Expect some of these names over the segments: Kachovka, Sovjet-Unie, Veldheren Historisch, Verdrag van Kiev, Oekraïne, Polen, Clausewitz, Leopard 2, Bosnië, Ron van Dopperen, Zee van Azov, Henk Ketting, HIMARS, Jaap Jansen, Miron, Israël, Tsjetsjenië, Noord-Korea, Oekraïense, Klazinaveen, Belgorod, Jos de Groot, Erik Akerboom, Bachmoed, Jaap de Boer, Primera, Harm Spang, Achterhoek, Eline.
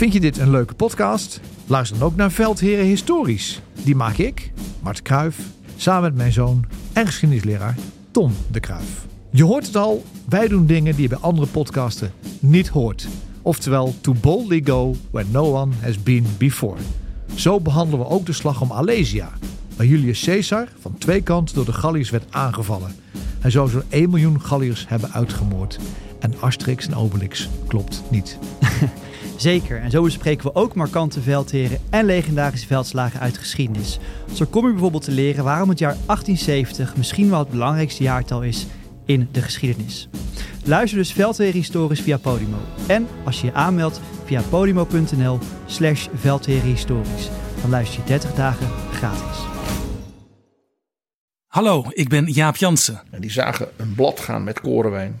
Vind je dit een leuke podcast? Luister dan ook naar Veldheren Historisch. Die maak ik, Mart de Kruif, samen met mijn zoon en geschiedenisleraar Tom de Kruif. Je hoort het al, wij doen dingen die je bij andere podcasten niet hoort. Oftewel, to boldly go where no one has been before. Zo behandelen we ook de slag om Alesia, waar Julius Caesar van twee kanten door de Galliërs werd aangevallen. Hij zou zo'n 1 miljoen Galliërs hebben uitgemoord. En Asterix en Obelix klopt niet. Zeker, en zo bespreken we ook markante veldheren en legendarische veldslagen uit geschiedenis. Zo kom je bijvoorbeeld te leren waarom het jaar 1870 misschien wel het belangrijkste jaartal is in de geschiedenis. Luister dus Veldheren Historisch via Podimo. En als je je aanmeldt via podimo.nl/veldherenhistorisch. Dan luister je 30 dagen gratis. Hallo, ik ben Jaap Jansen. En die zagen een blad gaan met korenwijn.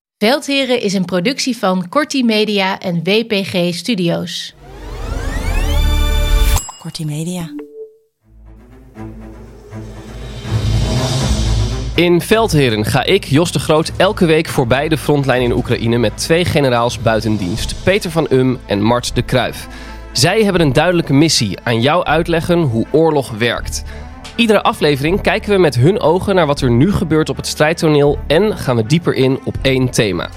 Veldheren is een productie van Corti Media en WPG Studios. Corti Media. In Veldheren ga ik, Jos de Groot, elke week voorbij de frontlijn in Oekraïne met 2 generaals buiten dienst, Peter van Uhm en Mart de Kruif. Zij hebben een duidelijke missie: aan jou uitleggen hoe oorlog werkt. Iedere aflevering kijken we met hun ogen naar wat er nu gebeurt op het strijdtoneel en gaan we dieper in op één thema.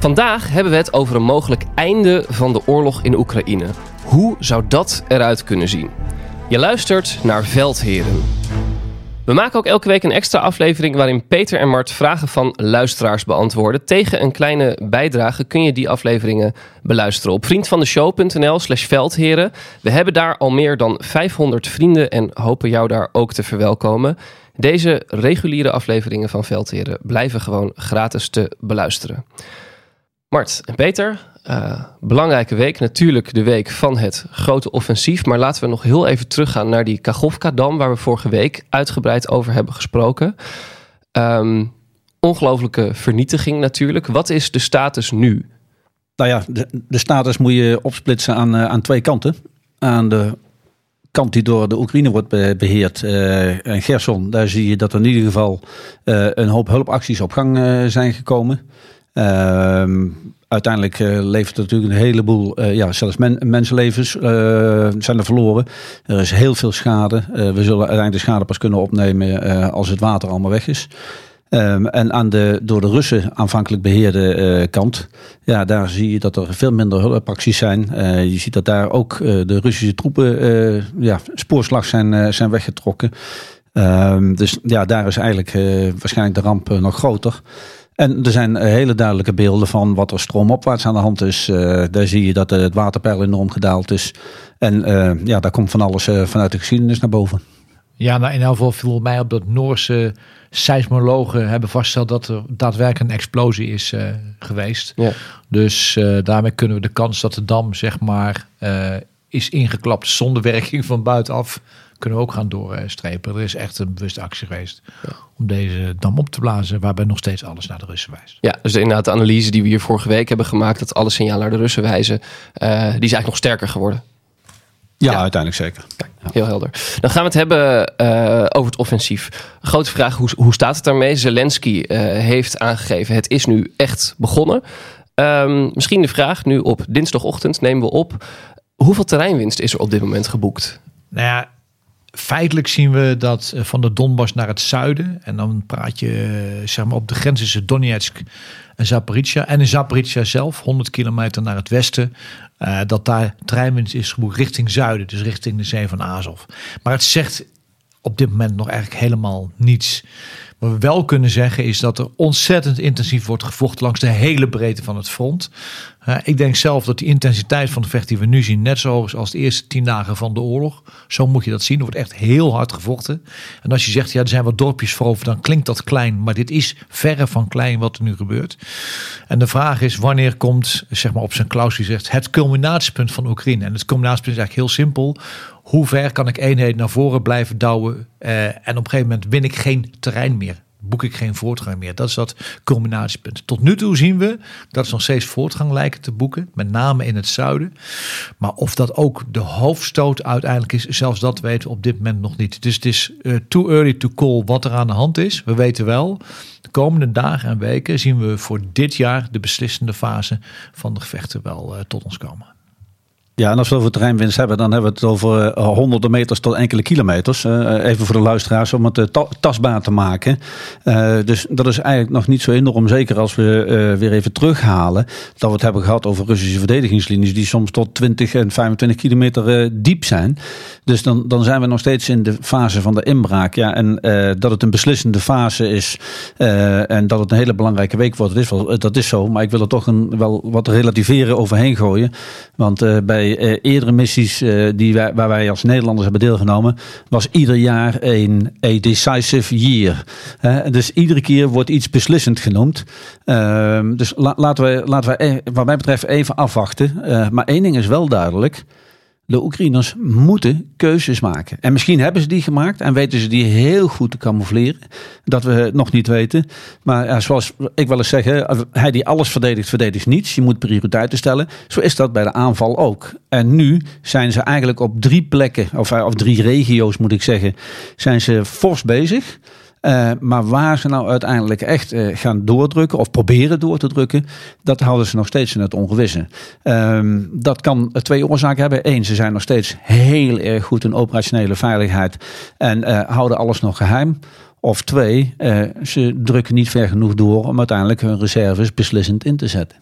Vandaag hebben we het over een mogelijk einde van de oorlog in Oekraïne. Hoe zou dat eruit kunnen zien? Je luistert naar Veldheren. We maken ook elke week een extra aflevering waarin Peter en Mart vragen van luisteraars beantwoorden. Tegen een kleine bijdrage kun je die afleveringen beluisteren op vriendvandeshow.nl/veldheren. We hebben daar al meer dan 500 vrienden en hopen jou daar ook te verwelkomen. Deze reguliere afleveringen van Veldheren blijven gewoon gratis te beluisteren. Mart en Peter, belangrijke week. Natuurlijk de week van het grote offensief. Maar laten we nog heel even teruggaan naar die Kachovka-dam, waar we vorige week uitgebreid over hebben gesproken. Ongelooflijke vernietiging natuurlijk. Wat is de status nu? Nou ja, de status moet je opsplitsen aan 2 kanten. Aan de kant die door de Oekraïne wordt beheerd. En Gerson, daar zie je dat er in ieder geval een hoop hulpacties op gang zijn gekomen. Uiteindelijk levert het natuurlijk een heleboel, zelfs mensenlevens zijn er verloren. Er is heel veel schade. We zullen uiteindelijk de schade pas kunnen opnemen als het water allemaal weg is. En aan de door de Russen aanvankelijk beheerde kant, ja, daar zie je dat er veel minder hulpacties zijn. Je ziet dat daar ook de Russische troepen spoorslag zijn weggetrokken. Dus ja, daar is eigenlijk waarschijnlijk de ramp nog groter. En er zijn hele duidelijke beelden van wat er stroomopwaarts aan de hand is. Daar zie je dat het waterpeil enorm gedaald is. En daar komt van alles vanuit de geschiedenis naar boven. Ja, nou in elk geval viel mij op dat Noorse seismologen hebben vastgesteld dat er daadwerkelijk een explosie is geweest. Ja. Dus daarmee kunnen we de kans dat de dam is ingeklapt zonder werking van buitenaf, kunnen we ook gaan doorstrepen. Er is echt een bewuste actie geweest om deze dam op te blazen, waarbij nog steeds alles naar de Russen wijst. Ja, dus inderdaad de analyse die we hier vorige week hebben gemaakt, dat alle signalen naar de Russen wijzen, die is eigenlijk nog sterker geworden. Ja, uiteindelijk zeker. Kijk, heel helder. Dan gaan we het hebben over het offensief. Grote vraag, hoe staat het daarmee? Zelensky heeft aangegeven, het is nu echt begonnen. Misschien de vraag, nu op dinsdagochtend nemen we op, hoeveel terreinwinst is er op dit moment geboekt? Nou ja, feitelijk zien we dat van de Donbass naar het zuiden, en dan praat je op de grens tussen Donetsk en Zaporizja, en in Zaporizja zelf, 100 kilometer naar het westen, dat daar terreinwinst is geboekt richting zuiden, dus richting de zee van Azov. Maar het zegt op dit moment nog eigenlijk helemaal niets. Wat we wel kunnen zeggen is dat er ontzettend intensief wordt gevochten langs de hele breedte van het front. Ik denk zelf dat die intensiteit van de gevecht die we nu zien net zo hoog is als de eerste 10 dagen van de oorlog. Zo moet je dat zien. Er wordt echt heel hard gevochten. En als je zegt, ja, er zijn wat dorpjes voorover, dan klinkt dat klein. Maar dit is verre van klein wat er nu gebeurt. En de vraag is, wanneer komt, op zijn Clausewitz, het culminatiepunt van Oekraïne? En het culminatiepunt is eigenlijk heel simpel. hoe ver kan ik eenheden naar voren blijven douwen? En op een gegeven moment win ik geen terrein meer. Boek ik geen voortgang meer. Dat is dat culminatiepunt. Tot nu toe zien we dat ze nog steeds voortgang lijken te boeken. Met name in het zuiden. Maar of dat ook de hoofdstoot uiteindelijk is. Zelfs dat weten we op dit moment nog niet. Dus het is too early to call wat er aan de hand is. We weten wel. De komende dagen en weken zien we voor dit jaar de beslissende fase van de gevechten wel tot ons komen. Ja, en als we over terreinwinst hebben, dan hebben we het over honderden meters tot enkele kilometers. Even voor de luisteraars om het tastbaar te maken. Dus dat is eigenlijk nog niet zo enorm, zeker als we weer even terughalen dat we het hebben gehad over Russische verdedigingslinies die soms tot 20 en 25 kilometer diep zijn. Dus dan zijn we nog steeds in de fase van de inbraak. Ja, en dat het een beslissende fase is en dat het een hele belangrijke week wordt, dat is zo. Maar ik wil er toch wel wat relativeren overheen gooien. Want bij eerdere missies waar wij als Nederlanders hebben deelgenomen, was ieder jaar een decisive year. Dus iedere keer wordt iets beslissend genoemd. Dus laten wij wat mij betreft even afwachten. Maar één ding is wel duidelijk. De Oekraïners moeten keuzes maken. En misschien hebben ze die gemaakt en weten ze die heel goed te camoufleren. Dat we het nog niet weten. Maar ja, zoals ik wel eens zeg, hij die alles verdedigt, verdedigt niets. Je moet prioriteiten stellen. Zo is dat bij de aanval ook. En nu zijn ze eigenlijk op drie plekken, of drie regio's moet ik zeggen, zijn ze fors bezig. Maar waar ze nou uiteindelijk echt gaan doordrukken of proberen door te drukken, dat houden ze nog steeds in het ongewisse. Dat kan twee oorzaken hebben. Eén, ze zijn nog steeds heel erg goed in operationele veiligheid en houden alles nog geheim. Of twee, ze drukken niet ver genoeg door om uiteindelijk hun reserves beslissend in te zetten.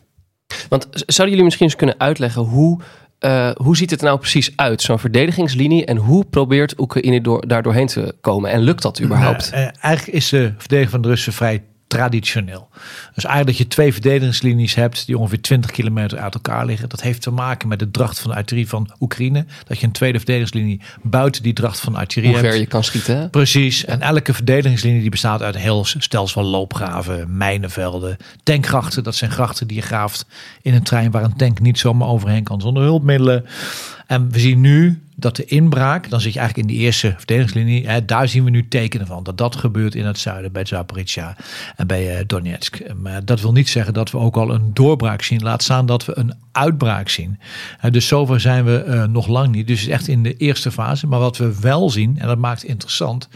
Want zouden jullie misschien eens kunnen uitleggen hoe ziet het nou precies uit, zo'n verdedigingslinie? En hoe probeert Oekraïne daar doorheen te komen? En lukt dat überhaupt? Eigenlijk is de verdediging van de Russen vrij traditioneel. Dus eigenlijk dat je twee verdedigingslinies hebt die ongeveer 20 kilometer uit elkaar liggen. Dat heeft te maken met de dracht van de artillerie van Oekraïne. Dat je een tweede verdedigingslinie buiten die dracht van de artillerie hebt. Hoe ver je kan schieten. Hè? Precies. Ja. En elke verdedigingslinie die bestaat uit een heel stelsel van loopgraven, mijnenvelden, tankgrachten. Dat zijn grachten die je graaft in een trein waar een tank niet zomaar overheen kan zonder hulpmiddelen. En we zien nu dat de inbraak, dan zit je eigenlijk in die eerste verdedigingslinie. Daar zien we nu tekenen van. Dat gebeurt in het zuiden bij Zaporizja en bij Donetsk. Maar dat wil niet zeggen dat we ook al een doorbraak zien. Laat staan dat we een uitbraak zien. Dus zover zijn we nog lang niet. Dus echt in de eerste fase. Maar wat we wel zien, en dat maakt het interessant,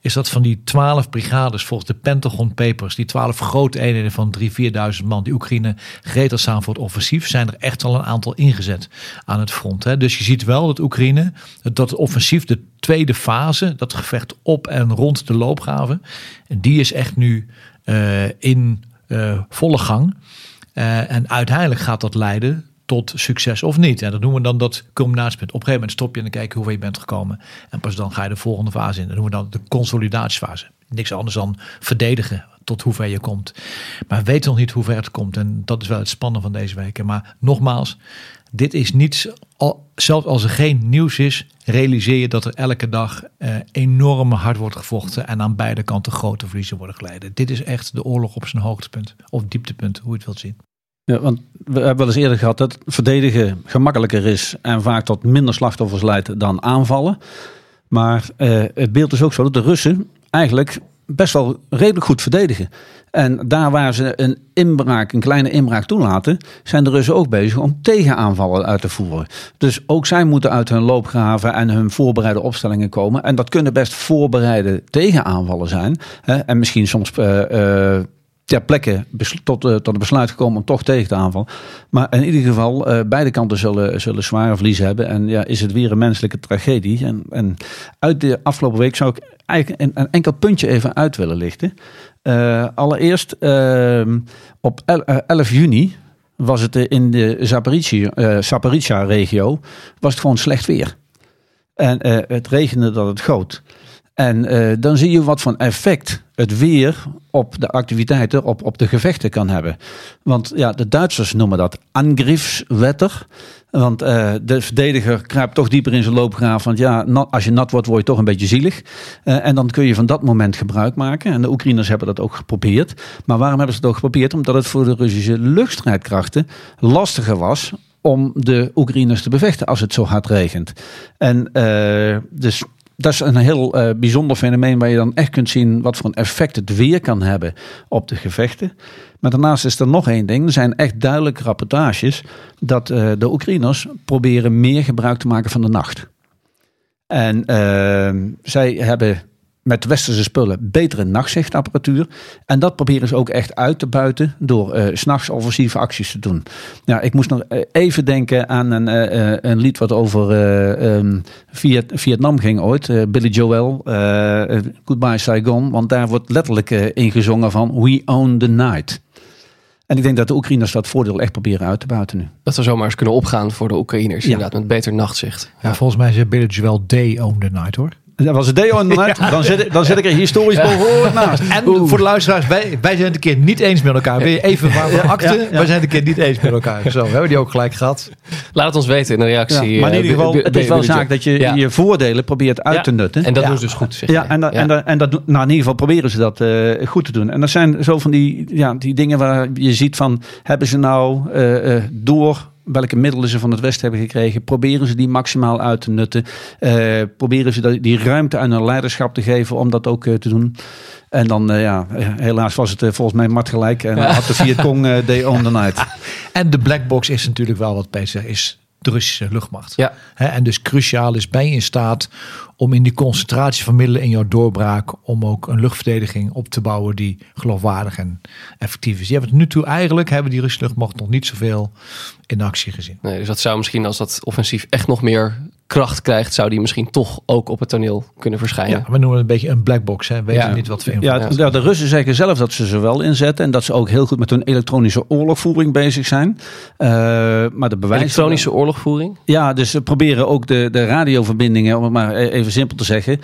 is dat van die 12 brigades volgens de Pentagon Papers, die 12 grote eenheden van 3.000-4.000 man die Oekraïne gereed had staan voor het offensief, zijn er echt al een aantal ingezet aan het front. Dus je ziet wel dat Oekraïne, dat offensief, de tweede fase, dat gevecht op en rond de loopgraven, die is echt nu in volle gang. En uiteindelijk gaat dat leiden tot succes of niet. En dat noemen we dan dat culminatiepunt. Op een gegeven moment stop je en dan kijk je hoe je bent gekomen. En pas dan ga je de volgende fase in. Dat noemen we dan de consolidatiefase. Niks anders dan verdedigen tot hoever je komt. Maar weet nog niet hoe ver het komt. En dat is wel het spannende van deze weken. Maar nogmaals, dit is niets. Zelfs als er geen nieuws is, realiseer je dat er elke dag enorm hard wordt gevochten en aan beide kanten grote verliezen worden geleden. Dit is echt de oorlog op zijn hoogtepunt of dieptepunt, hoe je het wilt zien. Ja, want we hebben wel eens eerder gehad dat verdedigen gemakkelijker is en vaak tot minder slachtoffers leidt dan aanvallen. Maar het beeld is ook zo dat de Russen eigenlijk best wel redelijk goed verdedigen. En daar waar ze een kleine inbraak toelaten, zijn de Russen ook bezig om tegenaanvallen uit te voeren. Dus ook zij moeten uit hun loopgraven en hun voorbereide opstellingen komen. En dat kunnen best voorbereide tegenaanvallen zijn. En misschien soms ter plekke tot het besluit gekomen om toch tegen te aanvallen. Maar in ieder geval, beide kanten zullen zware verliezen hebben. En ja, is het weer een menselijke tragedie. En uit de afgelopen week zou ik eigenlijk een enkel puntje even uit willen lichten. Allereerst, op 11 juni was het in de Zaporizja-regio was het gewoon slecht weer. En het regende dat het goot. En dan zie je wat voor effect het weer op de activiteiten, op de gevechten kan hebben. Want ja, de Duitsers noemen dat angriffswetter. Want de verdediger kruipt toch dieper in zijn loopgraaf. Want ja, als je nat wordt, word je toch een beetje zielig. En dan kun je van dat moment gebruik maken. En de Oekraïners hebben dat ook geprobeerd. Maar waarom hebben ze het ook geprobeerd? Omdat het voor de Russische luchtstrijdkrachten lastiger was om de Oekraïners te bevechten als het zo hard regent. En dus dat is een heel bijzonder fenomeen waar je dan echt kunt zien wat voor een effect het weer kan hebben op de gevechten. Maar daarnaast is er nog één ding. Er zijn echt duidelijke rapportages dat de Oekraïners proberen meer gebruik te maken van de nacht. En zij hebben met westerse spullen betere nachtzichtapparatuur. En dat proberen ze ook echt uit te buiten door 's nachts offensieve acties te doen. Ja, ik moest nog even denken aan een lied wat over Vietnam ging ooit. Billy Joel, Goodbye Saigon. Want daar wordt letterlijk ingezongen van We Own the Night. En ik denk dat de Oekraïners dat voordeel echt proberen uit te buiten nu. Dat ze zomaar eens kunnen opgaan voor de Oekraïners. Ja. Inderdaad, met beter nachtzicht. Ja, volgens mij is Billy Joel Day Own the Night hoor. Dat was het deo inderdaad. Ja. Dan zit ik er historisch behoorlijk naast. En voor de luisteraars, wij zijn het een keer niet eens met elkaar. Wil je even acten? Ja. Wij zijn het een keer niet eens met elkaar. Zo, we hebben die ook gelijk gehad. Laat het ons weten in de reactie. Ja. Maar in ieder geval, het is wel zaak dat je je voordelen probeert uit te nutten. En dat doen ze dus goed. In ieder geval proberen ze dat goed te doen. En dat zijn zo van die dingen waar je ziet van, hebben ze nou door welke middelen ze van het Westen hebben gekregen, proberen ze die maximaal uit te nutten. Proberen ze die ruimte aan hun leiderschap te geven om dat ook te doen. En dan, helaas was het volgens mij Mart gelijk. En had de Vietcong Day on the Night. En de black box is natuurlijk wel wat bezig is. De Russische luchtmacht. Ja. En dus cruciaal is, ben je in staat om in die concentratie van middelen in jouw doorbraak om ook een luchtverdediging op te bouwen die geloofwaardig en effectief is. Je hebt het nu toe eigenlijk, hebben die Russische luchtmacht nog niet zoveel in actie gezien. Nee, dus dat zou misschien, als dat offensief echt nog meer kracht krijgt, zou die misschien toch ook op het toneel kunnen verschijnen. Ja, we noemen het een beetje een black box. Hè? Weet je niet wat we de Russen zeggen zelf dat ze wel inzetten en dat ze ook heel goed met hun elektronische oorlogvoering bezig zijn. Maar de bewijs elektronische oorlogvoering? Ja, dus ze proberen ook de radioverbindingen, om het maar even simpel te zeggen,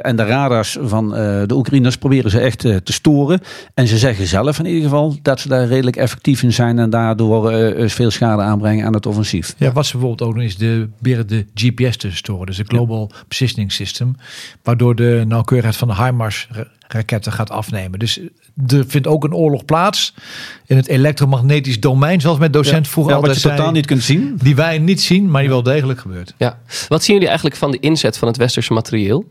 en de radars van de Oekraïners proberen ze echt te storen. En ze zeggen zelf in ieder geval dat ze daar redelijk effectief in zijn en daardoor veel schade aanbrengen aan het offensief. Ja, wat ze bijvoorbeeld ook doen is de GPS te storen, dus de Global Positioning System, waardoor de nauwkeurigheid van de HIMARS raketten gaat afnemen. Dus er vindt ook een oorlog plaats in het elektromagnetisch domein, zoals mijn docent vroeger altijd zei. Wat je totaal niet kunt zien. Die wij niet zien, maar die wel degelijk gebeurt. Ja. Wat zien jullie eigenlijk van de inzet van het westerse materieel?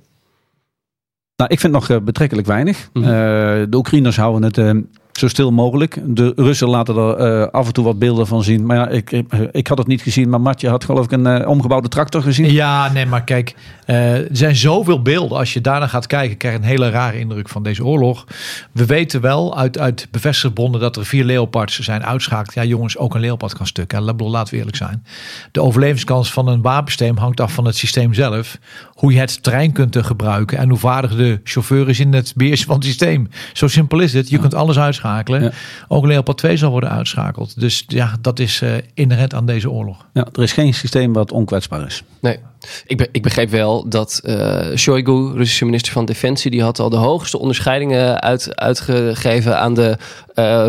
Nou, ik vind nog betrekkelijk weinig. Mm-hmm. De Oekraïners houden het zo stil mogelijk. De Russen laten er af en toe wat beelden van zien. Maar ja, ik had het niet gezien. Maar Martje had geloof ik een omgebouwde tractor gezien. Ja, nee, maar kijk. Er zijn zoveel beelden. Als je daarna gaat kijken, krijg je een hele rare indruk van deze oorlog. We weten wel uit bevestigde bronnen dat er 4 Leopards zijn uitschakeld. Ja jongens, ook een Leopard kan stuk. Ja, laten we eerlijk zijn. De overlevingskans van een wapensysteem hangt af van het systeem zelf. Hoe je het terrein kunt gebruiken. En hoe vaardig de chauffeur is in het beheersen van het systeem. Zo simpel is het. Je kunt alles uitschakelen. Ja. Ook Leopard 2 zal worden uitschakeld. Dus ja, dat is inherent aan deze oorlog. Ja, er is geen systeem wat onkwetsbaar is. Nee. Ik begreep wel dat Shoigu, Russische minister van Defensie, die had al de hoogste onderscheidingen uitgegeven aan de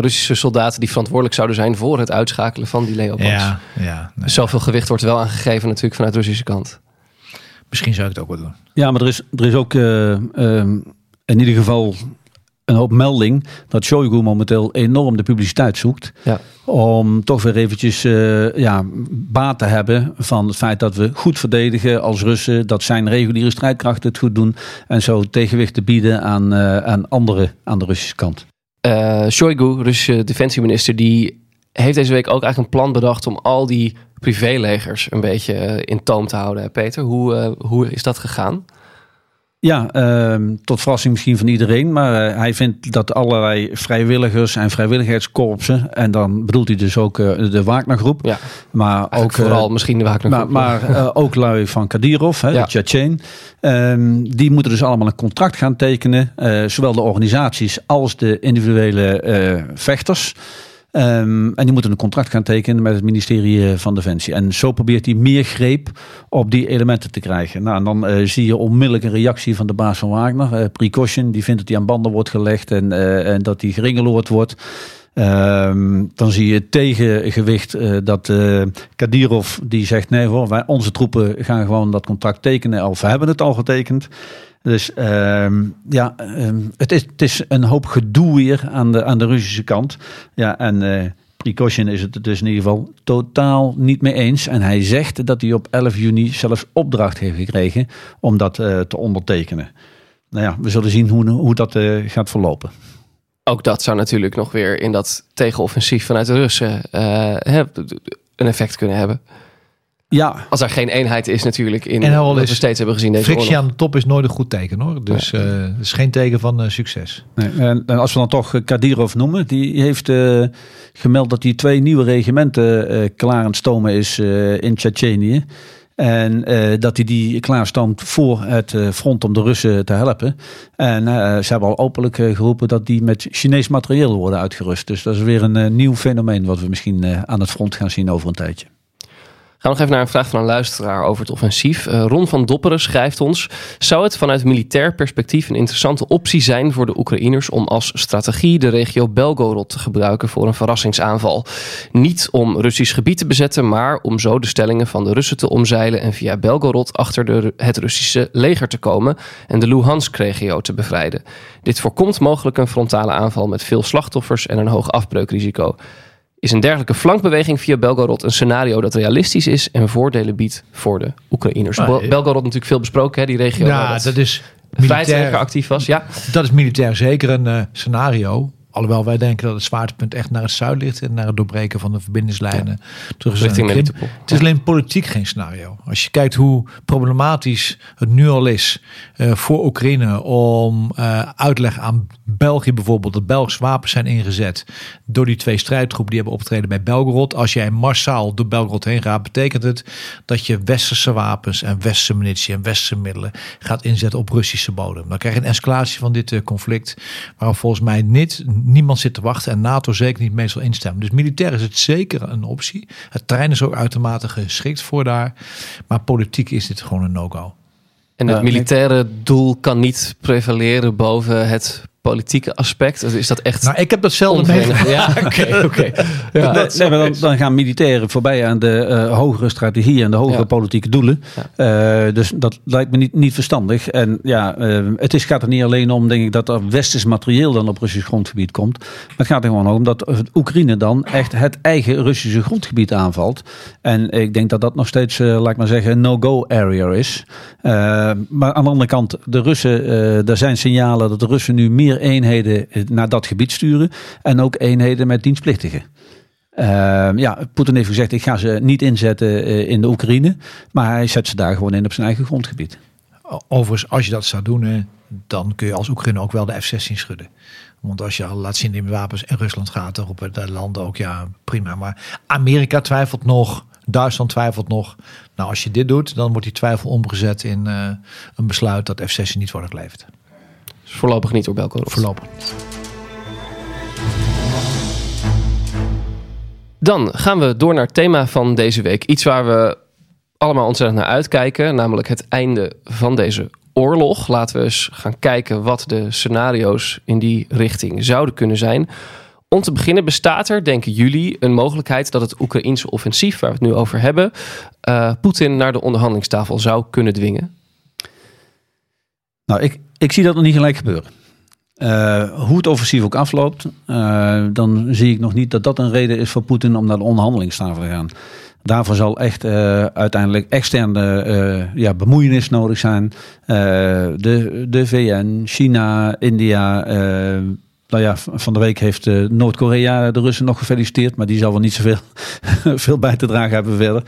Russische soldaten die verantwoordelijk zouden zijn voor het uitschakelen van die Leopards. Ja, nee. Zoveel gewicht wordt wel aangegeven natuurlijk vanuit de Russische kant. Misschien zou ik het ook wel doen. Ja, maar er is ook in ieder geval een hoop melding dat Shoigu momenteel enorm de publiciteit zoekt. Ja. Om toch weer eventjes baat te hebben van het feit dat we goed verdedigen als Russen. Dat zijn reguliere strijdkrachten het goed doen. En zo tegenwicht te bieden aan anderen aan de Russische kant. Shoigu, Russische defensieminister, die heeft deze week ook eigenlijk een plan bedacht om al die privélegers een beetje in toom te houden. Peter, hoe is dat gegaan? Ja, tot verrassing misschien van iedereen. Maar hij vindt dat allerlei vrijwilligers en vrijwilligheidskorpsen, en dan bedoelt hij dus ook de Wagnergroep. Ja, maar ook vooral misschien de Wagnergroep. Maar ook lui van Kadyrov, de Tsjetsjen. Die moeten dus allemaal een contract gaan tekenen. Zowel de organisaties als de individuele vechters. En die moeten een contract gaan tekenen met het ministerie van Defensie. En zo probeert hij meer greep op die elementen te krijgen. Nou, en dan zie je onmiddellijk een reactie van de baas van Wagner. Prigozhin, die vindt dat hij aan banden wordt gelegd en dat hij geringeloord wordt. Dan zie je het tegengewicht dat Kadyrov die zegt nee hoor, onze troepen gaan gewoon dat contract tekenen. Of we hebben het al getekend. Dus het is een hoop gedoe hier aan de Russische kant. Ja, en Prigozhin is het dus in ieder geval totaal niet mee eens. En hij zegt dat hij op 11 juni zelfs opdracht heeft gekregen om dat te ondertekenen. Nou ja, we zullen zien hoe dat gaat verlopen. Ook dat zou natuurlijk nog weer in dat tegenoffensief vanuit de Russen een effect kunnen hebben. Ja. Als er geen eenheid is natuurlijk in wat we steeds hebben gezien deze oorlog. Frictie aan de top is nooit een goed teken hoor. Dus het is geen teken van succes. Nee. En als we dan toch Kadyrov noemen. Die heeft gemeld dat hij 2 nieuwe regimenten klaar aan het stomen is in Tsjetsjenië. En dat hij die klaarstoomt voor het front om de Russen te helpen. En ze hebben al openlijk geroepen dat die met Chinees materieel worden uitgerust. Dus dat is weer een nieuw fenomeen wat we misschien aan het front gaan zien over een tijdje. Gaan we nog even naar een vraag van een luisteraar over het offensief. Ron van Dopperen schrijft ons: zou het vanuit militair perspectief een interessante optie zijn voor de Oekraïners om als strategie de regio Belgorod te gebruiken voor een verrassingsaanval? Niet om Russisch gebied te bezetten, maar om zo de stellingen van de Russen te omzeilen en via Belgorod achter het Russische leger te komen en de Luhansk-regio te bevrijden. Dit voorkomt mogelijk een frontale aanval met veel slachtoffers en een hoog afbreukrisico. Is een dergelijke flankbeweging via Belgorod een scenario dat realistisch is en voordelen biedt voor de Oekraïners? Belgorod natuurlijk veel besproken, hè, die regio. Ja, dat is militair actief was. Ja. Dat is militair zeker een scenario. Alhoewel wij denken dat het zwaartepunt echt naar het zuiden ligt en naar het doorbreken van de verbindingslijnen. Ja. Terug richting Melitopol. Het is alleen politiek geen scenario. Als je kijkt hoe problematisch het nu al is voor Oekraïne om uitleg aan België bijvoorbeeld, dat Belgische wapens zijn ingezet door die 2 strijdgroepen die hebben opgetreden bij Belgorod. Als jij massaal door Belgorod heen gaat, betekent het dat je westerse wapens en westerse munitie en westerse middelen gaat inzetten op Russische bodem. Dan krijg je een escalatie van dit conflict waarop volgens mij niemand zit te wachten en NATO zeker niet meestal instemmen. Dus militair is het zeker een optie. Het terrein is ook uitermate geschikt voor daar. Maar politiek is dit gewoon een no-go. En het militaire doel kan niet prevaleren boven het politieke aspect? Is dat echt? Nou, ik heb dat zelden meegemaakt. Ja, okay. Ja. Dan gaan militairen voorbij aan de hogere strategieën en de hogere politieke doelen. Ja. Dus dat lijkt me niet verstandig. En ja, het gaat er niet alleen om, denk ik, dat er westers materieel dan op Russisch grondgebied komt. Maar het gaat er gewoon om dat Oekraïne dan echt het eigen Russische grondgebied aanvalt. En ik denk dat dat nog steeds, laat ik maar zeggen, een no-go area is. Maar aan de andere kant, de Russen, er zijn signalen dat de Russen nu meer eenheden naar dat gebied sturen en ook eenheden met dienstplichtigen. Poetin heeft gezegd: ik ga ze niet inzetten in de Oekraïne, maar hij zet ze daar gewoon in op zijn eigen grondgebied. Overigens, als je dat zou doen, dan kun je als Oekraïne ook wel de F-16 schudden. Want als je al laat zien die wapens in Rusland gaat, dan roepen de landen ook ja prima. Maar Amerika twijfelt nog, Duitsland twijfelt nog. Nou, als je dit doet, dan wordt die twijfel omgezet in een besluit dat F-16 niet worden geleverd. Voorlopig niet door Belgorod. Voorlopig. Dan gaan we door naar het thema van deze week. Iets waar we allemaal ontzettend naar uitkijken. Namelijk het einde van deze oorlog. Laten we eens gaan kijken wat de scenario's in die richting zouden kunnen zijn. Om te beginnen, bestaat er, denken jullie, een mogelijkheid dat het Oekraïense offensief, waar we het nu over hebben, Poetin naar de onderhandelingstafel zou kunnen dwingen? Nou, ik zie dat nog niet gelijk gebeuren. Hoe het offensief ook afloopt, dan zie ik nog niet dat dat een reden is voor Poetin om naar de onderhandelingstafel te gaan. Daarvoor zal echt uiteindelijk externe bemoeienis nodig zijn. De VN, China, India. Van de week heeft Noord-Korea de Russen nog gefeliciteerd. Maar die zal wel niet zoveel veel bij te dragen hebben verder.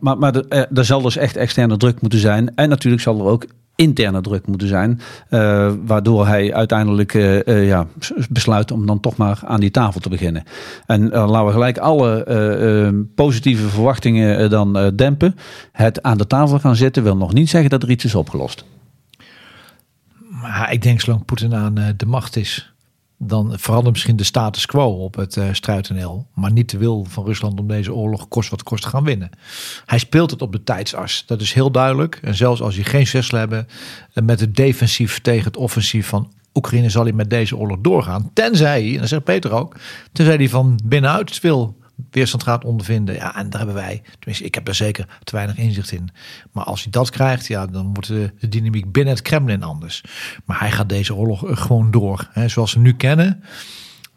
Maar er zal dus echt externe druk moeten zijn. En natuurlijk zal er ook interne druk moeten zijn, waardoor hij uiteindelijk besluit om dan toch maar aan die tafel te beginnen. En laten we gelijk alle positieve verwachtingen dan dempen. Het aan de tafel gaan zitten wil nog niet zeggen dat er iets is opgelost. Maar ik denk zolang Poetin aan de macht is, dan verandert misschien de status quo op het strijdtoneel, maar niet de wil van Rusland om deze oorlog kost wat kost te gaan winnen. Hij speelt het op de tijdsas. Dat is heel duidelijk. En zelfs als hij geen succes hebben met het defensief tegen het offensief van Oekraïne, zal hij met deze oorlog doorgaan. Tenzij hij, en dat zegt Peter ook, tenzij hij van binnenuit wil weerstand gaat ondervinden. Ja, en daar hebben wij, tenminste ik heb daar zeker te weinig inzicht in. Maar als hij dat krijgt, ja, dan wordt de dynamiek binnen het Kremlin anders. Maar hij gaat deze oorlog gewoon door. Hè. Zoals we hem nu kennen,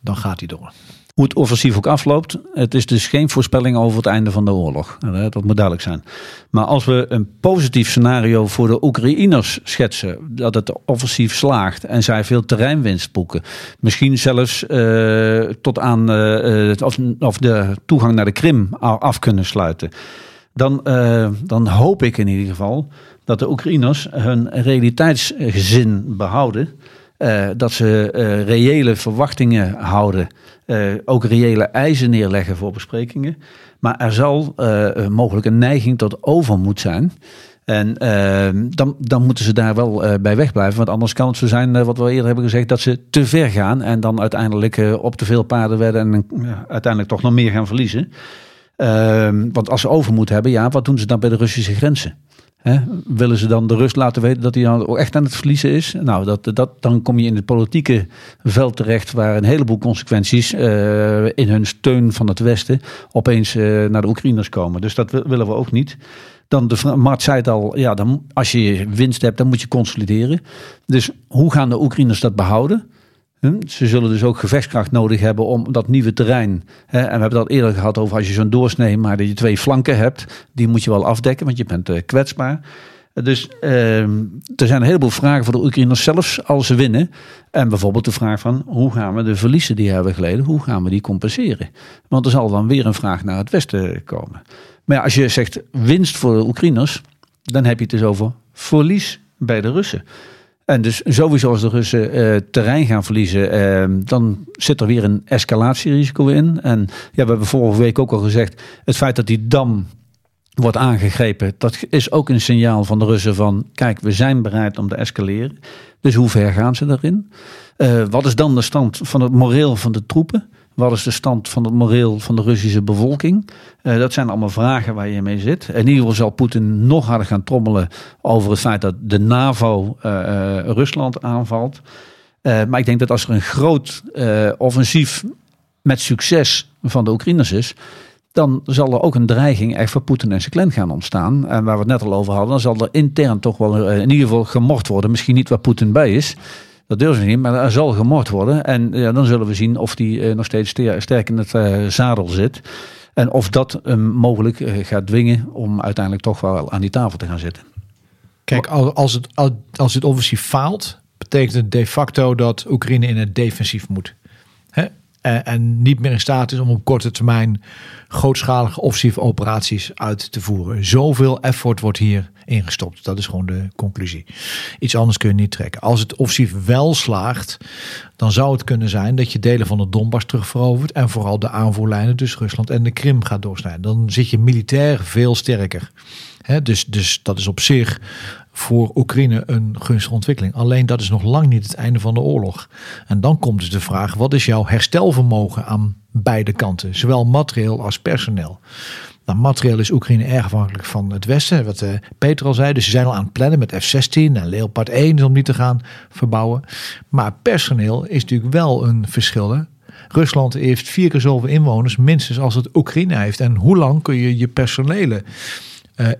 dan gaat hij door. hoe het offensief ook afloopt, het is dus geen voorspelling over het einde van de oorlog. Dat moet duidelijk zijn. Maar als we een positief scenario voor de Oekraïners schetsen, dat het offensief slaagt en zij veel terreinwinst boeken, misschien zelfs tot aan of de toegang naar de Krim af kunnen sluiten, dan hoop ik in ieder geval dat de Oekraïners hun realiteitszin behouden. Dat ze reële verwachtingen houden. Ook reële eisen neerleggen voor besprekingen. Maar er zal mogelijk een neiging tot overmoed zijn. En dan moeten ze daar wel bij wegblijven. Want anders kan het zo zijn, wat we eerder hebben gezegd, dat ze te ver gaan. En dan uiteindelijk op te veel paarden werden. En uiteindelijk toch nog meer gaan verliezen. Want als ze overmoed hebben, ja, wat doen ze dan bij de Russische grenzen? He, willen ze dan de Rust laten weten dat hij nou echt aan het verliezen is? Nou, dan kom je in het politieke veld terecht, waar een heleboel consequenties in hun steun van het Westen opeens naar de Oekraïners komen. Dus dat willen we ook niet. Mart zei het al, ja, dan, als je winst hebt, dan moet je consolideren. Dus hoe gaan de Oekraïners dat behouden? Ze zullen dus ook gevechtskracht nodig hebben om dat nieuwe terrein. En we hebben dat eerder gehad over als je zo'n doorsnee, maar dat je twee flanken hebt. Die moet je wel afdekken, want je bent kwetsbaar. Dus er zijn een heleboel vragen voor de Oekraïners, zelfs als ze winnen. En bijvoorbeeld de vraag van hoe gaan we de verliezen die hebben geleden, hoe gaan we die compenseren? Want er zal dan weer een vraag naar het westen komen. Maar ja, als je zegt winst voor de Oekraïners, dan heb je het dus over verlies bij de Russen. En dus sowieso als de Russen terrein gaan verliezen, dan zit er weer een escalatierisico in. En ja, we hebben vorige week ook al gezegd, het feit dat die dam wordt aangegrepen, dat is ook een signaal van de Russen van, kijk, we zijn bereid om te escaleren. Dus hoe ver gaan ze daarin? Wat is dan de stand van het moreel van de troepen? Wat is de stand van het moreel van de Russische bevolking? Dat zijn allemaal vragen waar je mee zit. In ieder geval zal Poetin nog harder gaan trommelen over het feit dat de NAVO Rusland aanvalt. Maar ik denk dat als er een groot offensief met succes van de Oekraïners is, dan zal er ook een dreiging echt voor Poetin en zijn clan gaan ontstaan. En waar we het net al over hadden, dan zal er intern toch wel in ieder geval gemord worden. Misschien niet waar Poetin bij is. Dat durven ze niet, maar er zal gemoord worden. En ja, dan zullen we zien of die nog steeds sterk in het zadel zit. En of dat hem mogelijk gaat dwingen om uiteindelijk toch wel aan die tafel te gaan zitten. Kijk, als het offensief faalt, betekent het de facto dat Oekraïne in het defensief moet. Hè? En niet meer in staat is om op korte termijn grootschalige offensieve operaties uit te voeren. Zoveel effort wordt hier ingestopt. Dat is gewoon de conclusie. Iets anders kun je niet trekken. Als het offensief wel slaagt, dan zou het kunnen zijn dat je delen van de Donbass terugverovert en vooral de aanvoerlijnen tussen Rusland en de Krim gaat doorsnijden. Dan zit je militair veel sterker. He, dus dat is op zich voor Oekraïne een gunstige ontwikkeling. Alleen dat is nog lang niet het einde van de oorlog. En dan komt dus de vraag, wat is jouw herstelvermogen aan beide kanten? Zowel materieel als personeel. Nou, materieel is Oekraïne erg afhankelijk van het Westen, wat Peter al zei. Dus ze zijn al aan het plannen met F-16 en Leopard 1 om die te gaan verbouwen. Maar personeel is natuurlijk wel een verschil, hè? Rusland heeft 4 keer zoveel inwoners, minstens als het Oekraïne heeft. En hoe lang kun je je personele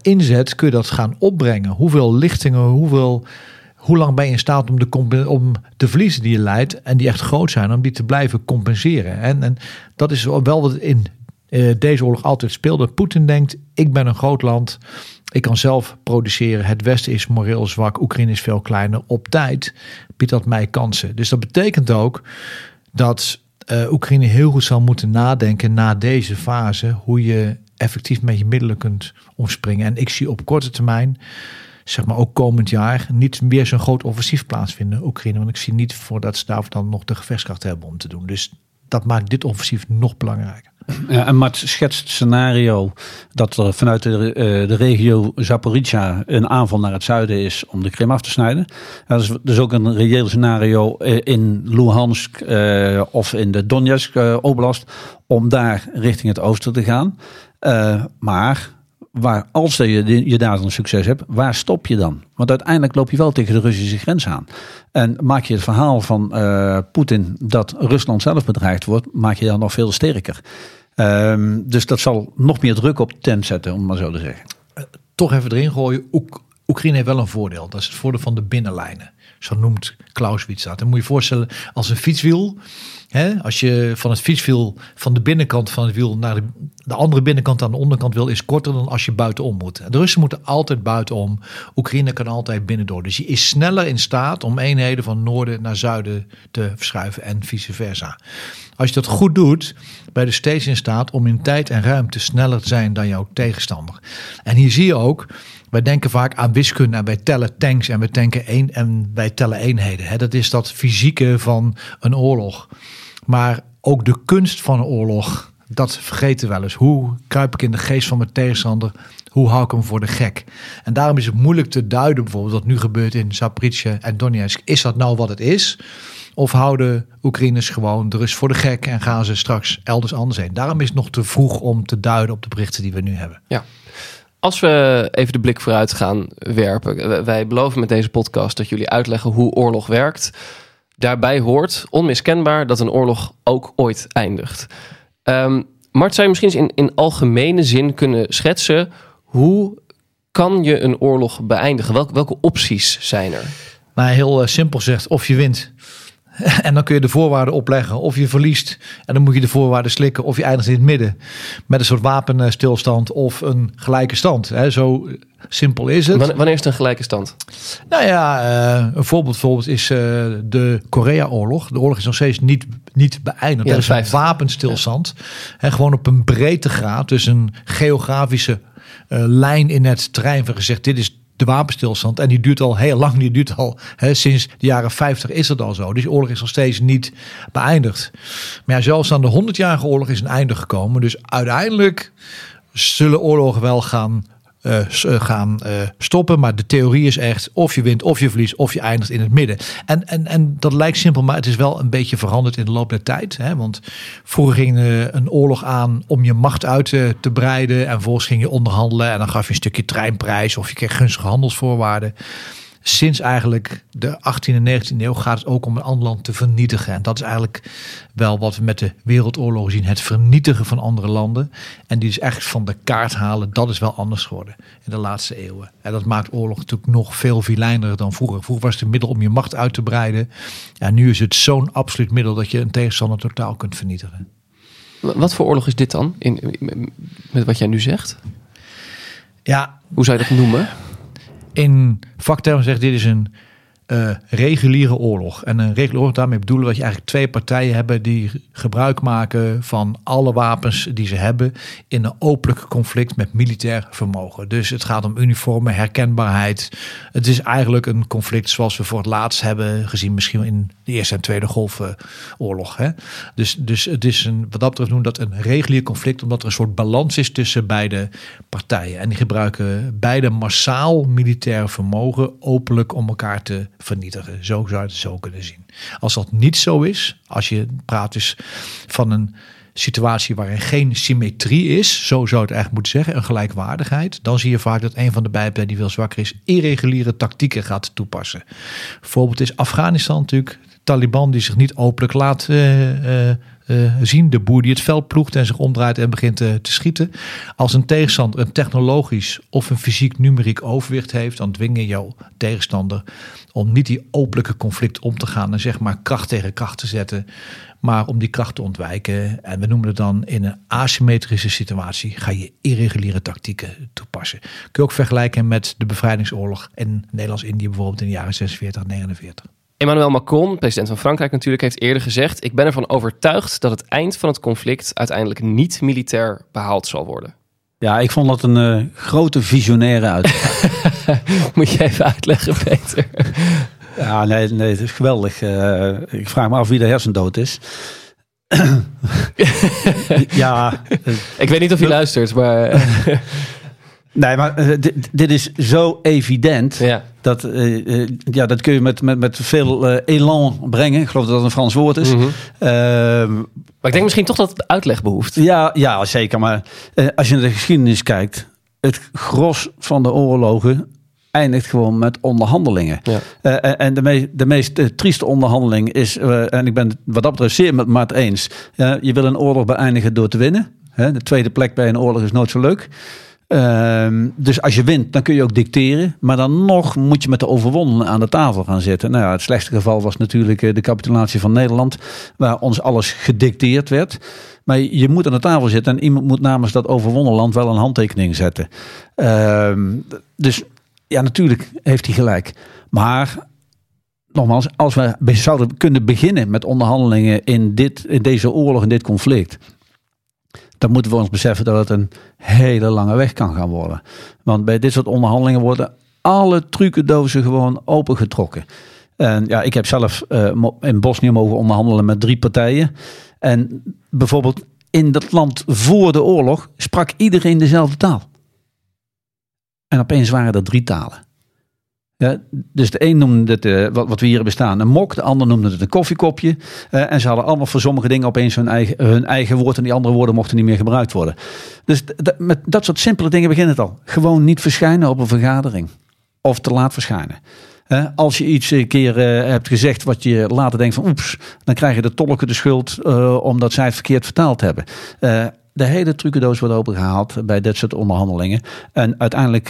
inzet, kun je dat gaan opbrengen? Hoeveel lichtingen, hoe lang ben je in staat om de verliezen die je leidt en die echt groot zijn, om die te blijven compenseren? En dat is wel wat in deze oorlog altijd speelde. Poetin denkt, ik ben een groot land, ik kan zelf produceren. Het Westen is moreel zwak, Oekraïne is veel kleiner. Op tijd biedt dat mij kansen. Dus dat betekent ook dat Oekraïne heel goed zal moeten nadenken na deze fase, hoe je effectief met je middelen kunt omspringen. En ik zie op korte termijn, zeg maar ook komend jaar, niet meer zo'n groot offensief plaatsvinden, Oekraïne. Want ik zie niet voordat ze daarvoor dan nog de gevechtskracht hebben om te doen. Dus dat maakt dit offensief nog belangrijker. Ja, en Mart schetst het scenario dat er vanuit de regio Zaporizja een aanval naar het zuiden is om de Krim af te snijden. Dat is dus ook een reëel scenario in Luhansk of in de Donetsk oblast om daar richting het oosten te gaan. Maar als je daar dan succes hebt, waar stop je dan? Want uiteindelijk loop je wel tegen de Russische grens aan. En maak je het verhaal van Poetin dat Rusland zelf bedreigd wordt, maak je dan nog veel sterker. Dus dat zal nog meer druk op de tent zetten, om maar zo te zeggen. Toch even erin gooien. Oekraïne heeft wel een voordeel. Dat is het voordeel van de binnenlijnen. Zo noemt Clausewitz dat. Dan moet je je voorstellen als een fietswiel. Hè? Als je van het fietswiel van de binnenkant van het wiel naar de andere binnenkant aan de onderkant wil, is korter dan als je buitenom moet. De Russen moeten altijd buitenom. Oekraïne kan altijd binnendoor. Dus je is sneller in staat om eenheden van noorden naar zuiden te verschuiven en vice versa. Als je dat goed doet, ben je steeds in staat om in tijd en ruimte sneller te zijn dan jouw tegenstander. En hier zie je ook, wij denken vaak aan wiskunde en wij tellen tanks en wij tellen eenheden. Hè? Dat is dat fysieke van een oorlog. Maar ook de kunst van een oorlog, dat vergeten we wel eens. Hoe kruip ik in de geest van mijn tegenstander? Hoe hou ik hem voor de gek? En daarom is het moeilijk te duiden, bijvoorbeeld wat nu gebeurt in Zaporizja en Donetsk. Is dat nou wat het is? Of houden Oekraïners gewoon de rust voor de gek en gaan ze straks elders anders heen? Daarom is het nog te vroeg om te duiden op de berichten die we nu hebben. Ja. Als we even de blik vooruit gaan werpen. Wij beloven met deze podcast dat jullie uitleggen hoe oorlog werkt. Daarbij hoort onmiskenbaar dat een oorlog ook ooit eindigt. Mart, zou je misschien eens in algemene zin kunnen schetsen, hoe kan je een oorlog beëindigen? Welke opties zijn er? Nou, heel simpel gezegd, of je wint en dan kun je de voorwaarden opleggen. Of je verliest en dan moet je de voorwaarden slikken. Of je eindigt in het midden met een soort wapenstilstand of een gelijke stand. Zo simpel is het. Wanneer is het een gelijke stand? Nou ja, een voorbeeld is de Korea-oorlog. De oorlog is nog steeds niet beëindigd. Ja, er is een wapenstilstand. Ja. Gewoon op een breedtegraad. Dus een geografische lijn in het terrein van gezegd, dit is de wapenstilstand. En die duurt al heel lang. Die duurt al sinds de jaren 50 is dat al zo. Dus de oorlog is nog steeds niet beëindigd. Maar ja, zelfs aan de 100-jarige oorlog is een einde gekomen. Dus uiteindelijk zullen oorlogen wel gaan stoppen. Maar de theorie is echt, of je wint, of je verliest, of je eindigt in het midden. En dat lijkt simpel, maar het is wel een beetje veranderd in de loop der tijd. Hè? Want vroeger ging een oorlog aan om je macht uit te breiden. En vervolgens ging je onderhandelen. En dan gaf je een stukje treinprijs of je kreeg gunstige handelsvoorwaarden. Sinds eigenlijk de 18e en 19e eeuw gaat het ook om een ander land te vernietigen. En dat is eigenlijk wel wat we met de wereldoorlogen zien. Het vernietigen van andere landen. En die dus echt van de kaart halen. Dat is wel anders geworden in de laatste eeuwen. En dat maakt oorlog natuurlijk nog veel vilijner dan vroeger. Vroeger was het een middel om je macht uit te breiden. En nu is het zo'n absoluut middel dat je een tegenstander totaal kunt vernietigen. Wat voor oorlog is dit dan? Met wat jij nu zegt? Ja. Hoe zou je dat noemen? In vaktermen zegt, dit is een reguliere oorlog. En een reguliere oorlog, daarmee bedoelen dat je eigenlijk twee partijen hebben die gebruik maken van alle wapens die ze hebben in een openlijk conflict met militair vermogen. Dus het gaat om uniformen, herkenbaarheid. Het is eigenlijk een conflict zoals we voor het laatst hebben gezien, misschien in de Eerste en Tweede Golfoorlog. Dus het is wat dat betreft noemen dat een regulier conflict, omdat er een soort balans is tussen beide partijen. En die gebruiken beide massaal militair vermogen openlijk om elkaar te vernietigen. Zo zou je het zo kunnen zien. Als dat niet zo is, als je praat dus van een situatie waarin geen symmetrie is, zo zou het eigenlijk moeten zeggen, een gelijkwaardigheid, dan zie je vaak dat een van de bijpartijen die veel zwakker is, irreguliere tactieken gaat toepassen. Bijvoorbeeld is Afghanistan natuurlijk, Taliban die zich niet openlijk laat zien, de boer die het veld ploegt en zich omdraait en begint te schieten. Als een tegenstander een technologisch of een fysiek-numeriek overwicht heeft, dan dwingen jouw tegenstander om niet die openlijke conflict om te gaan en zeg maar kracht tegen kracht te zetten, maar om die kracht te ontwijken. En we noemen het dan in een asymmetrische situatie ga je irreguliere tactieken toepassen. Kun je ook vergelijken met de bevrijdingsoorlog in Nederlands-Indië bijvoorbeeld in de jaren 46, 49. Emmanuel Macron, president van Frankrijk natuurlijk, heeft eerder gezegd, ik ben ervan overtuigd dat het eind van het conflict uiteindelijk niet militair behaald zal worden. Ja, ik vond dat een grote visionaire uitspraak. Moet je even uitleggen, Peter. Ja, nee, het is geweldig. Ik vraag me af wie de hersendood is. Ja. Ik weet niet of je luistert, maar nee, maar dit is zo evident. Ja. Dat kun je met veel elan brengen. Ik geloof dat dat een Frans woord is. Mm-hmm. Maar ik denk misschien toch dat het uitleg behoeft. Ja, zeker. Maar als je naar de geschiedenis kijkt, het gros van de oorlogen eindigt gewoon met onderhandelingen. Ja. En de meest trieste onderhandeling is, en ik ben wat dat betreft zeer met Mart eens. Je wil een oorlog beëindigen door te winnen. De tweede plek bij een oorlog is nooit zo leuk. Dus als je wint, dan kun je ook dicteren. Maar dan nog moet je met de overwonnenen aan de tafel gaan zitten. Nou ja, het slechtste geval was natuurlijk de capitulatie van Nederland, waar ons alles gedicteerd werd. Maar je moet aan de tafel zitten en iemand moet namens dat overwonnen land wel een handtekening zetten. Dus ja, natuurlijk heeft hij gelijk. Maar nogmaals, als we zouden kunnen beginnen met onderhandelingen in deze oorlog, in dit conflict, dan moeten we ons beseffen dat het een hele lange weg kan gaan worden. Want bij dit soort onderhandelingen worden alle trucendozen gewoon opengetrokken. En ja, ik heb zelf in Bosnië mogen onderhandelen met 3 partijen. En bijvoorbeeld in dat land voor de oorlog sprak iedereen dezelfde taal. En opeens waren er 3 talen. Ja, dus de een noemde het, wat we hier bestaan, een mok. De ander noemde het een koffiekopje. En ze hadden allemaal voor sommige dingen opeens hun eigen woord. En die andere woorden mochten niet meer gebruikt worden. Dus met dat soort simpele dingen begint het al. Gewoon niet verschijnen op een vergadering. Of te laat verschijnen. Als je iets een keer hebt gezegd wat je later denkt van oeps. Dan krijg je de tolken de schuld omdat zij het verkeerd vertaald hebben. De hele trucendoos wordt opengehaald bij dit soort onderhandelingen. En uiteindelijk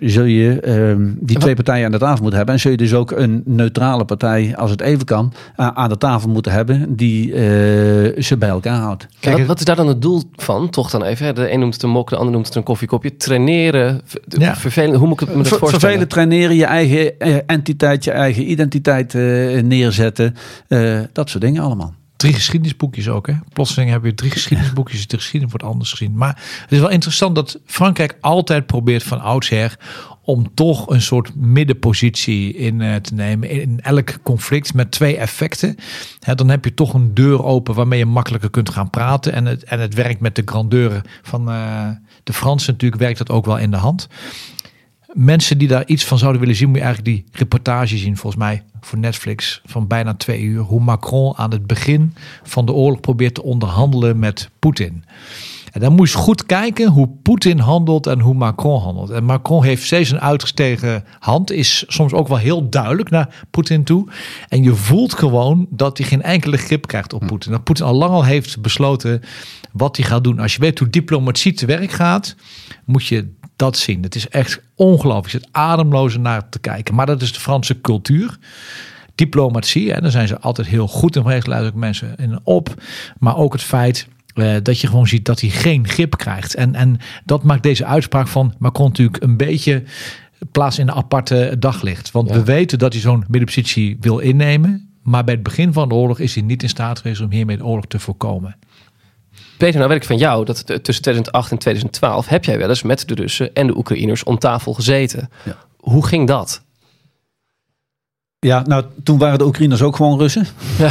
zul je die 2 partijen aan de tafel moeten hebben. En zul je dus ook een neutrale partij, als het even kan, aan de tafel moeten hebben die ze bij elkaar houdt. Kijk, wat is daar dan het doel van? Toch dan even. De een noemt het een mok, de ander noemt het een koffiekopje. Traineren, vervelen, hoe moet ik het me dat voorstellen? Vervelen, traineren, je eigen entiteit, je eigen identiteit neerzetten. Dat soort dingen allemaal. 3 geschiedenisboekjes ook, hè? Plotseling heb je 3 geschiedenisboekjes. De geschiedenis wordt anders gezien. Maar het is wel interessant dat Frankrijk altijd probeert van oudsher om toch een soort middenpositie in te nemen in elk conflict met 2 effecten. He, dan heb je toch een deur open waarmee je makkelijker kunt gaan praten. En het werkt met de grandeur van de Fransen natuurlijk, werkt dat ook wel in de hand. Mensen die daar iets van zouden willen zien, moet je eigenlijk die reportage zien, volgens mij, voor Netflix van bijna 2 uur. Hoe Macron aan het begin van de oorlog probeert te onderhandelen met Poetin. En dan moest je goed kijken hoe Poetin handelt en hoe Macron handelt. En Macron heeft steeds een uitgestegen hand. Is soms ook wel heel duidelijk naar Poetin toe. En je voelt gewoon dat hij geen enkele grip krijgt op Poetin. Dat Poetin al lang al heeft besloten wat hij gaat doen. Als je weet hoe diplomatie te werk gaat, moet je dat zien. Het is echt ongelooflijk. Je zit ademloos naar te kijken. Maar dat is de Franse cultuur. Diplomatie. En daar zijn ze altijd heel goed in geweest. Luister ik mensen in op. Maar ook het feit dat je gewoon ziet dat hij geen grip krijgt. En dat maakt deze uitspraak van Macron natuurlijk een beetje plaats in een aparte daglicht. Want we weten dat hij zo'n middenpositie wil innemen. Maar bij het begin van de oorlog is hij niet in staat geweest om hiermee de oorlog te voorkomen. Peter, nou weet ik van jou dat tussen 2008 en 2012 heb jij wel eens met de Russen en de Oekraïners om tafel gezeten. Ja. Hoe ging dat? Ja, nou toen waren de Oekraïners ook gewoon Russen. Ja.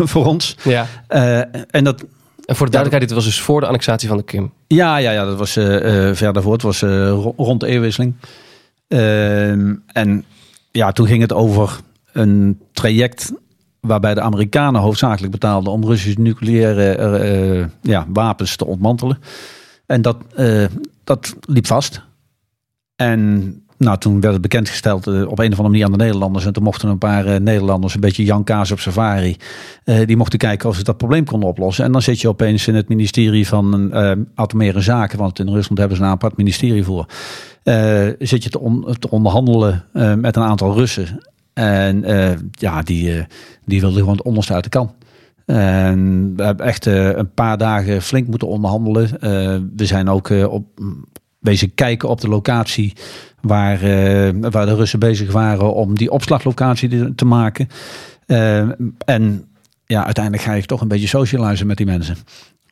Voor ons. Ja. En voor de duidelijkheid, dit was dus voor de annexatie van de Krim. Ja, dat was ver daarvoor. Het was rond de eeuwwisseling. En ja, toen ging het over een traject waarbij de Amerikanen hoofdzakelijk betaalden om Russische nucleaire wapens te ontmantelen. En dat liep vast. En nou, toen werd het bekendgesteld op een of andere manier aan de Nederlanders. En toen mochten een paar Nederlanders, een beetje Jan Kaas op safari, die mochten kijken of ze dat probleem konden oplossen. En dan zit je opeens in het ministerie van Atomaire Zaken, want in Rusland hebben ze een apart ministerie voor. Zit je te onderhandelen met een aantal Russen. En die wilden gewoon het onderste uit de kan. En we hebben echt een paar dagen flink moeten onderhandelen. We zijn ook wezen kijken op de locatie waar de Russen bezig waren om die opslaglocatie te maken. En ja, uiteindelijk ga je toch een beetje socializen met die mensen.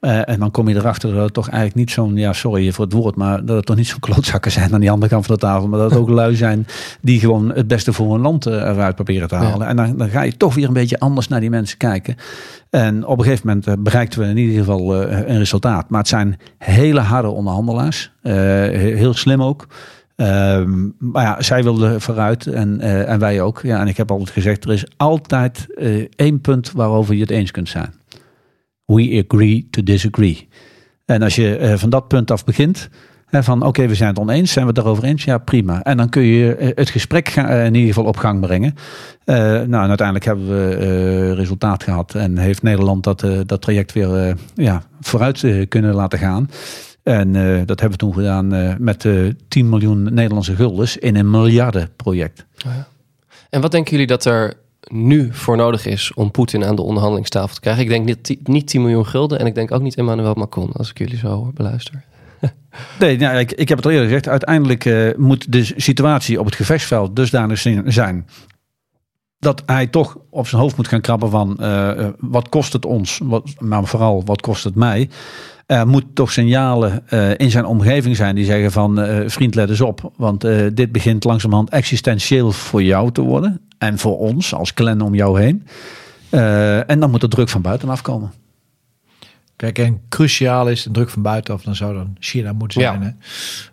En dan kom je erachter dat het toch eigenlijk niet zo'n, ja sorry voor het woord, maar dat het toch niet zo'n klootzakken zijn aan die andere kant van de tafel. Maar dat het ook lui zijn die gewoon het beste voor hun land eruit proberen te halen. Ja. En dan ga je toch weer een beetje anders naar die mensen kijken. En op een gegeven moment bereikten we in ieder geval een resultaat. Maar het zijn hele harde onderhandelaars. Heel slim ook. Maar ja, zij wilden vooruit en wij ook. Ja, en ik heb altijd gezegd, er is altijd 1 punt waarover je het eens kunt zijn. We agree to disagree. En als je van dat punt af begint, van oké, we zijn het oneens, zijn we het daarover eens? Ja, prima. En dan kun je het gesprek in ieder geval op gang brengen. En uiteindelijk hebben we resultaat gehad en heeft Nederland dat traject weer vooruit kunnen laten gaan. En dat hebben we toen gedaan met 10 miljoen Nederlandse guldens in een miljardenproject. Ja. En wat denken jullie dat er nu voor nodig is om Poetin aan de onderhandelingstafel te krijgen? Ik denk niet 10 miljoen gulden en ik denk ook niet Emmanuel Macron, als ik jullie zo beluister. Nee, nou, ik heb het al eerder gezegd. Uiteindelijk moet de situatie op het gevechtsveld dusdanig zijn dat hij toch op zijn hoofd moet gaan krabben van wat kost het ons, maar vooral wat kost het mij. Er moet toch signalen in zijn omgeving zijn die zeggen van vriend, let eens op. Want dit begint langzamerhand existentieel voor jou te worden. En voor ons als clan om jou heen. En dan moet er druk van buitenaf komen. Kijk, en cruciaal is de druk van buitenaf. Dan zou dan China moeten zijn. Ja.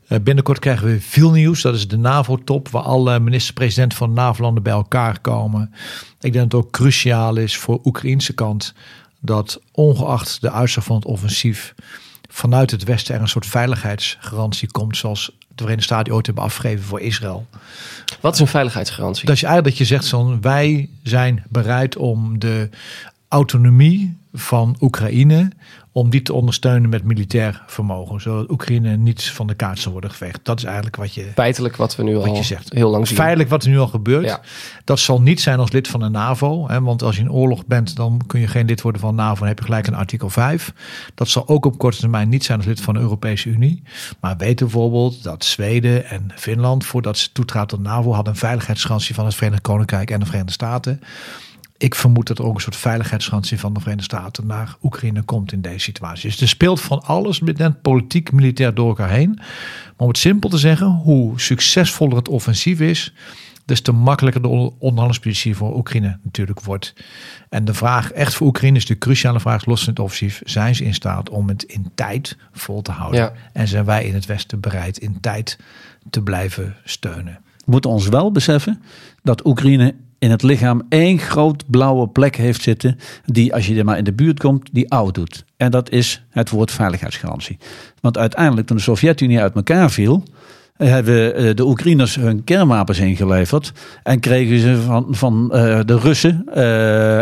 Hè? Binnenkort krijgen we veel nieuws. Dat is de NAVO-top, waar alle minister-presidenten van NAVO-landen bij elkaar komen. Ik denk dat het ook cruciaal is voor de Oekraïnse kant dat ongeacht de uitslag van het offensief vanuit het Westen er een soort veiligheidsgarantie komt, zoals de Verenigde Staten ooit hebben afgegeven voor Israël. Wat is een veiligheidsgarantie? Dat je zegt, wij zijn bereid om de autonomie van Oekraïne, om die te ondersteunen met militair vermogen, zodat Oekraïne niet van de kaart zal worden geveegd. Dat is eigenlijk wat je feitelijk wat we nu wat al zegt. Heel lang zien. Feitelijk wat er nu al gebeurt. Ja. Dat zal niet zijn als lid van de NAVO. Hè, want als je in oorlog bent, dan kun je geen lid worden van de NAVO. Dan heb je gelijk een artikel 5. Dat zal ook op korte termijn niet zijn als lid van de Europese Unie. Maar weet bijvoorbeeld dat Zweden en Finland, voordat ze toetraden tot de NAVO, hadden een veiligheidsgarantie van het Verenigd Koninkrijk en de Verenigde Staten. Ik vermoed dat er ook een soort veiligheidsgarantie van de Verenigde Staten naar Oekraïne komt in deze situatie. Dus er speelt van alles, politiek, militair door elkaar heen. Maar om het simpel te zeggen, hoe succesvoller het offensief is, dus te makkelijker de onderhandelingspositie voor Oekraïne natuurlijk wordt. En de vraag echt voor Oekraïne is de cruciale vraag, los van het offensief, zijn ze in staat om het in tijd vol te houden? Ja. En zijn wij in het Westen bereid in tijd te blijven steunen? We moeten ons wel beseffen dat Oekraïne in het lichaam één groot blauwe plek heeft zitten die, als je er maar in de buurt komt, die oud doet. En dat is het woord veiligheidsgarantie. Want uiteindelijk, toen de Sovjet-Unie uit elkaar viel, hebben de Oekraïners hun kernwapens ingeleverd en kregen ze van de Russen,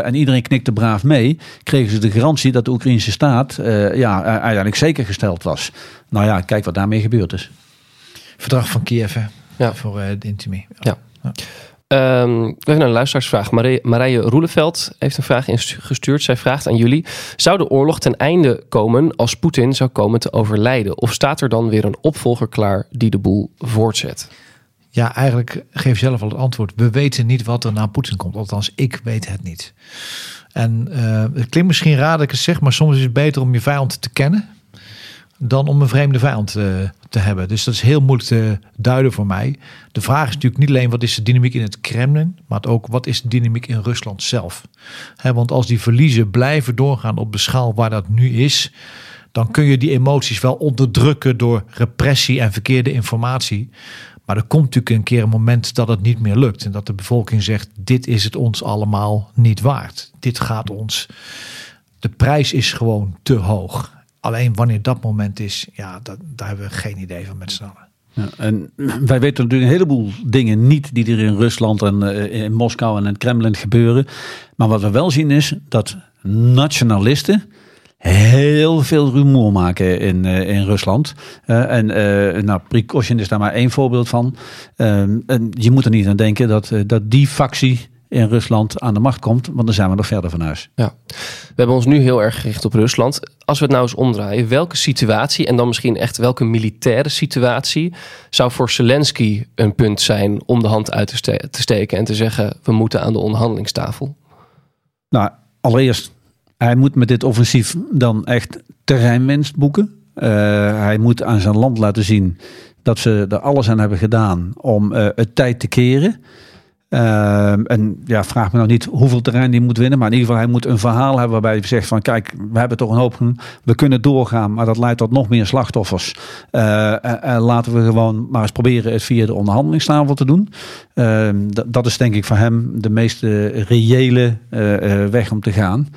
en iedereen knikte braaf mee, kregen ze de garantie dat de Oekraïnse staat uiteindelijk zeker gesteld was. Nou ja, kijk wat daarmee gebeurd is. Verdrag van Kiev, hè? Ja. Voor de intimie. Ja. Ja. Even een luisteraarsvraag. Marije Roeleveld heeft een vraag ingestuurd. Zij vraagt aan jullie: zou de oorlog ten einde komen als Poetin zou komen te overlijden? Of staat er dan weer een opvolger klaar die de boel voortzet? Ja, eigenlijk geef zelf al het antwoord. We weten niet wat er na Poetin komt. Althans, ik weet het niet. En het klinkt misschien raar dat ik het zeg, maar soms is het beter om je vijand te kennen dan om een vreemde vijand te hebben. Dus dat is heel moeilijk te duiden voor mij. De vraag is natuurlijk niet alleen wat is de dynamiek in het Kremlin, maar ook wat is de dynamiek in Rusland zelf. Want als die verliezen blijven doorgaan op de schaal waar dat nu is, dan kun je die emoties wel onderdrukken door repressie en verkeerde informatie. Maar er komt natuurlijk een keer een moment dat het niet meer lukt en dat de bevolking zegt, dit is het ons allemaal niet waard. Dit gaat ons. De prijs is gewoon te hoog. Alleen wanneer dat moment is, daar hebben we geen idee van met z'n allen. Ja, en wij weten natuurlijk een heleboel dingen niet die er in Rusland en in Moskou en in het Kremlin gebeuren. Maar wat we wel zien is dat nationalisten heel veel rumoer maken in Rusland. Prigozhin is daar maar één voorbeeld van. En je moet er niet aan denken dat die factie in Rusland aan de macht komt, want dan zijn we nog verder van huis. Ja. We hebben ons nu heel erg gericht op Rusland. Als we het nou eens omdraaien, welke situatie en dan misschien echt welke militaire situatie zou voor Zelensky een punt zijn om de hand uit te steken en te zeggen, we moeten aan de onderhandelingstafel? Nou, allereerst, hij moet met dit offensief dan echt terreinwinst boeken. Hij moet aan zijn land laten zien dat ze er alles aan hebben gedaan om het tijd te keren. Vraag me nou niet hoeveel terrein die moet winnen, maar in ieder geval hij moet een verhaal hebben waarbij hij zegt van kijk, we hebben toch een hoop, we kunnen doorgaan, maar dat leidt tot nog meer slachtoffers. Laten we gewoon maar eens proberen het via de onderhandelingstafel te doen. Dat is denk ik voor hem de meest reële weg om te gaan.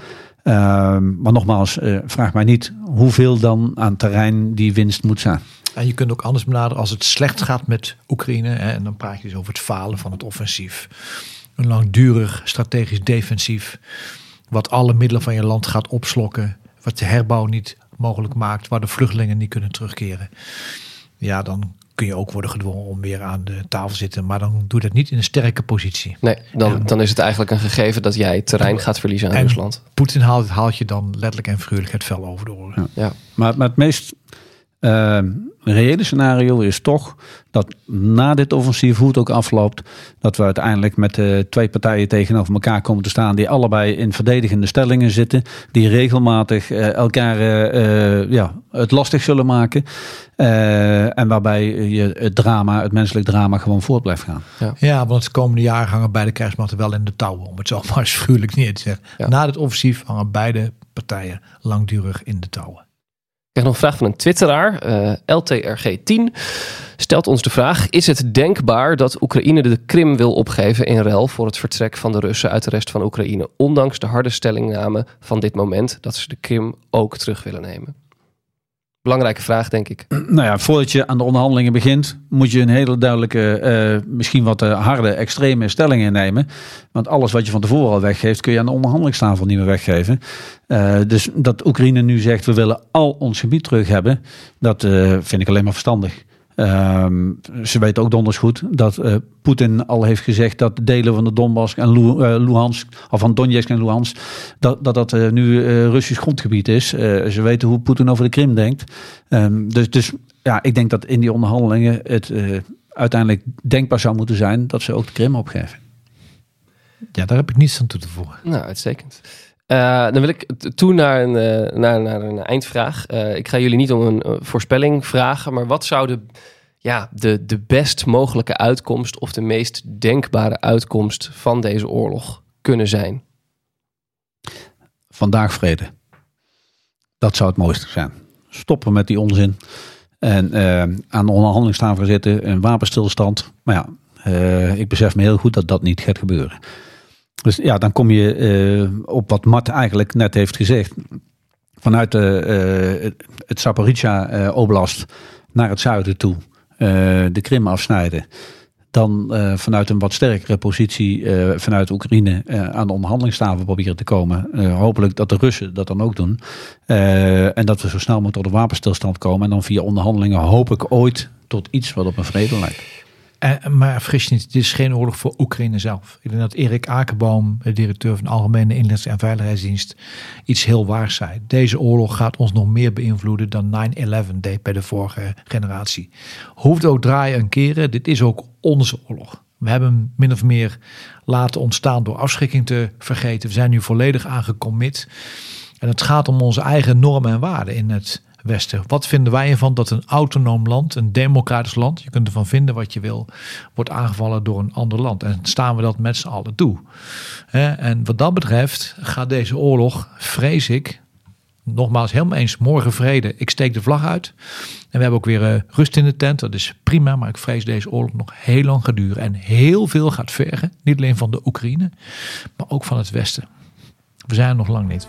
Maar nogmaals, vraag mij niet hoeveel dan aan terrein die winst moet zijn. En je kunt ook anders benaderen als het slecht gaat met Oekraïne. Hè, en dan praat je dus over het falen van het offensief. Een langdurig strategisch defensief wat alle middelen van je land gaat opslokken. Wat de herbouw niet mogelijk maakt waar de vluchtelingen niet kunnen terugkeren. Ja, dan kun je ook worden gedwongen om weer aan de tafel zitten. Maar dan doe dat niet in een sterke positie. Nee, dan is het eigenlijk een gegeven dat jij terrein gaat verliezen aan Rusland. Poetin haalt je dan letterlijk en figuurlijk het vel over de oren. Ja. Ja. Maar het meest reële scenario is toch dat na dit offensief, hoe het ook afloopt, dat we uiteindelijk met twee partijen tegenover elkaar komen te staan die allebei in verdedigende stellingen zitten, die regelmatig elkaar het lastig zullen maken en waarbij je het menselijk drama gewoon voort blijft gaan. Ja, want de komende jaren hangen beide krijgsmachten wel in de touwen, om het zo maar eens gruwelijk neer te zeggen. Ja. Na dit offensief hangen beide partijen langdurig in de touwen. Ik krijg nog een vraag van een twitteraar, LTRG10, stelt ons de vraag: is het denkbaar dat Oekraïne de Krim wil opgeven in ruil voor het vertrek van de Russen uit de rest van Oekraïne, ondanks de harde stellingname van dit moment dat ze de Krim ook terug willen nemen? Belangrijke vraag, denk ik. Nou ja, voordat je aan de onderhandelingen begint, moet je een hele duidelijke, misschien wat harde, extreme stelling innemen. Want alles wat je van tevoren al weggeeft, kun je aan de onderhandelingstafel niet meer weggeven. Dus dat Oekraïne nu zegt, we willen al ons gebied terug hebben, dat vind ik alleen maar verstandig. Ze weten ook donders goed dat Poetin al heeft gezegd dat delen van de Donbass en Luhansk, of van Donetsk en Luhansk, dat nu Russisch grondgebied is. Ze weten hoe Poetin over de Krim denkt. Dus ja, ik denk dat in die onderhandelingen het uiteindelijk denkbaar zou moeten zijn dat ze ook de Krim opgeven. Ja, daar heb ik niets aan toe te voegen. Nou, uitstekend. Dan wil ik toe naar een eindvraag. Ik ga jullie niet om een voorspelling vragen, maar wat zou de best mogelijke uitkomst of de meest denkbare uitkomst van deze oorlog kunnen zijn? Vandaag vrede. Dat zou het mooiste zijn. Stoppen met die onzin. En aan de onderhandelingstafel zitten, een wapenstilstand. Maar ja, ik besef me heel goed dat dat niet gaat gebeuren. Dus ja, dan kom je op wat Mart eigenlijk net heeft gezegd. Vanuit het Zaporizja-oblast naar het zuiden toe. De Krim afsnijden. Dan vanuit een wat sterkere positie vanuit Oekraïne aan de onderhandelingstafel proberen te komen. Hopelijk dat de Russen dat dan ook doen. En dat we zo snel mogelijk tot een wapenstilstand komen. En dan via onderhandelingen hoop ik ooit tot iets wat op een vrede lijkt. Maar vergis je niet, dit is geen oorlog voor Oekraïne zelf. Ik denk dat Erik Akerboom, de directeur van de Algemene Inlichtings- en Veiligheidsdienst, iets heel waars zei. Deze oorlog gaat ons nog meer beïnvloeden dan 9-11 deed bij de vorige generatie. Hoe het ook draaien en keren, dit is ook onze oorlog. We hebben hem min of meer laten ontstaan door afschrikking te vergeten. We zijn nu volledig aangecommit. En het gaat om onze eigen normen en waarden in het Westen. Wat vinden wij ervan dat een autonoom land, een democratisch land, je kunt ervan vinden wat je wil, wordt aangevallen door een ander land? En staan we dat met z'n allen toe? En wat dat betreft gaat deze oorlog, vrees ik, nogmaals helemaal eens, morgen vrede. Ik steek de vlag uit. En we hebben ook weer rust in de tent. Dat is prima, maar ik vrees deze oorlog nog heel lang gaat duren. En heel veel gaat vergen. Niet alleen van de Oekraïne, maar ook van het Westen. We zijn er nog lang niet.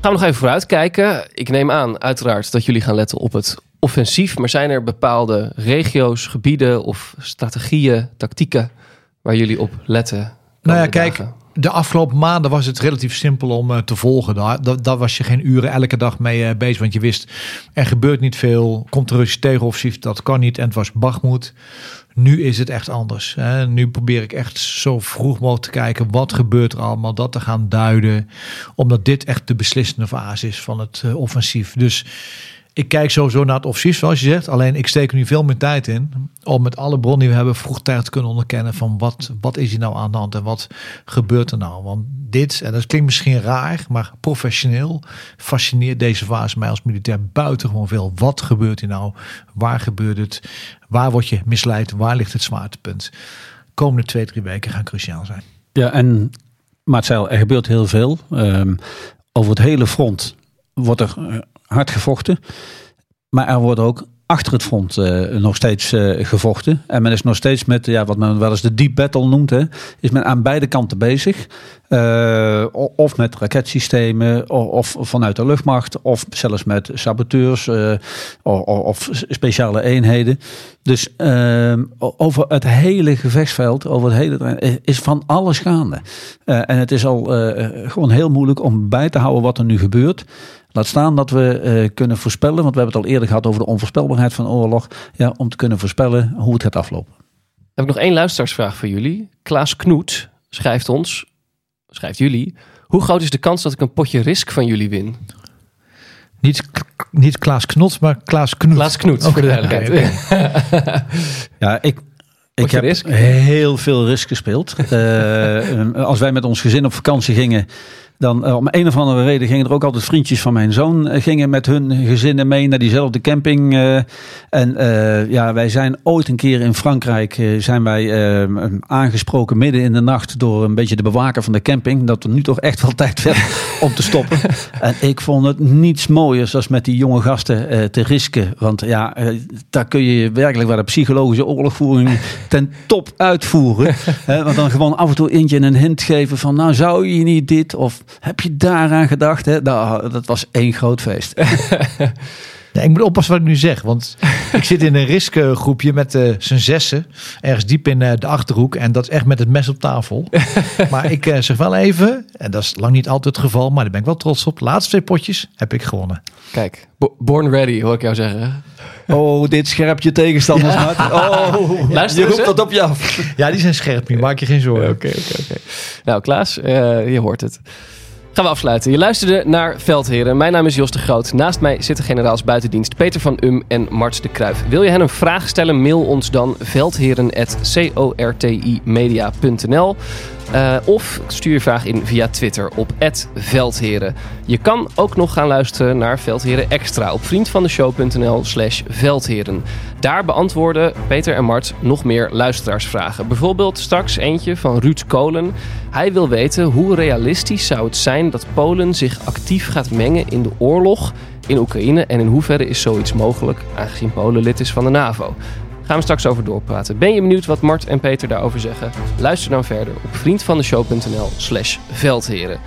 Gaan we nog even vooruitkijken. Ik neem aan, uiteraard, dat jullie gaan letten op het offensief. Maar zijn er bepaalde regio's, gebieden of strategieën, tactieken waar jullie op letten? Nou ja, kijk, de afgelopen maanden was het relatief simpel om te volgen. Daar was je geen uren elke dag mee bezig. Want je wist, er gebeurt niet veel. Komt een Russisch tegenoffensief, dat kan niet. En het was Bachmoed. Nu is het echt anders. Nu probeer ik echt zo vroeg mogelijk te kijken, wat gebeurt er allemaal, dat te gaan duiden. Omdat dit echt de beslissende fase is van het offensief. Dus ik kijk sowieso naar het offensief, zoals je zegt. Alleen ik steek er nu veel meer tijd in om met alle bronnen die we hebben vroegtijdig te kunnen onderkennen van wat is hier nou aan de hand en wat gebeurt er nou. Want dit, en dat klinkt misschien raar, maar professioneel fascineert deze fase mij als militair buitengewoon veel. Wat gebeurt hier nou? Waar gebeurt het? Waar word je misleid? Waar ligt het zwaartepunt? De komende 2-3 weken gaan cruciaal zijn. Ja, en Marcel, er gebeurt heel veel. Over het hele front wordt er hard gevochten. Maar er wordt ook achter het front nog steeds gevochten. En men is nog steeds met wat men wel eens de deep battle noemt. Hè, is men aan beide kanten bezig. Of met raketsystemen, of vanuit de luchtmacht, of zelfs met saboteurs, of speciale eenheden. Dus over het hele gevechtsveld, over het hele, is van alles gaande. En het is al gewoon heel moeilijk om bij te houden wat er nu gebeurt. Laat staan dat we kunnen voorspellen, want we hebben het al eerder gehad over de onvoorspelbaarheid van oorlog. Ja, om te kunnen voorspellen hoe het gaat aflopen. Heb ik nog één luisteraarsvraag voor jullie. Klaas Knoet schrijft ons, schrijft jullie: hoe groot is de kans dat ik een potje risk van jullie win? Niet Klaas Knot, maar Klaas Knoet. Klaas Knoet, voor de duidelijkheid. Ja, ik heb risk? Heel veel risk gespeeld. Als wij met ons gezin op vakantie gingen, dan om een of andere reden gingen er ook altijd vriendjes van mijn zoon. Gingen met hun gezinnen mee naar diezelfde camping. Wij zijn ooit een keer in Frankrijk aangesproken midden in de nacht door een beetje de bewaker van de camping. Dat er nu toch echt wel tijd werd om te stoppen. En ik vond het niets mooiers dan met die jonge gasten te risken. Want daar kun je werkelijk waar de psychologische oorlogvoering ten top uitvoeren. Want dan gewoon af en toe eentje een hint geven van nou zou je niet dit of heb je daaraan gedacht? Hè? Nou, dat was één groot feest. Nee, ik moet oppassen wat ik nu zeg. Want ik zit in een riskgroepje met z'n zessen. Ergens diep in de Achterhoek. En dat is echt met het mes op tafel. Maar ik zeg wel even, en dat is lang niet altijd het geval, maar daar ben ik wel trots op. De laatste 2 potjes heb ik gewonnen. Kijk, born ready hoor ik jou zeggen. Oh, dit scherp je tegenstanders. Ja. Oh, luister, je roept dat op je af. Ja, die zijn scherp nu. Maak je geen zorgen. Oké. Nou Klaas, je hoort het. Gaan we afsluiten. Je luisterde naar Veldheren. Mijn naam is Jos de Groot. Naast mij zitten generaals buitendienst Peter van Uhm en Mart de Kruif. Wil je hen een vraag stellen? Mail ons dan veldheren@cortimedia.nl of stuur je vraag in via Twitter op @veldheren. Je kan ook nog gaan luisteren naar Veldheren Extra op vriendvandeshow.nl/veldheren. Daar beantwoorden Peter en Mart nog meer luisteraarsvragen. Bijvoorbeeld straks eentje van Ruud Kolen. Hij wil weten hoe realistisch zou het zijn dat Polen zich actief gaat mengen in de oorlog in Oekraïne en in hoeverre is zoiets mogelijk aangezien Polen lid is van de NAVO. Gaan we straks over doorpraten. Ben je benieuwd wat Mart en Peter daarover zeggen? Luister dan verder op vriendvandeshow.nl/veldheren.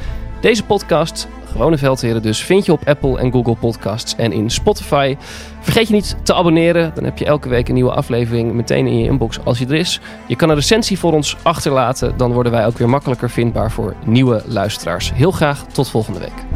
Deze podcast, Gewone Veldheren dus, vind je op Apple en Google Podcasts en in Spotify. Vergeet je niet te abonneren. Dan heb je elke week een nieuwe aflevering meteen in je inbox als je er is. Je kan een recensie voor ons achterlaten. Dan worden wij ook weer makkelijker vindbaar voor nieuwe luisteraars. Heel graag tot volgende week.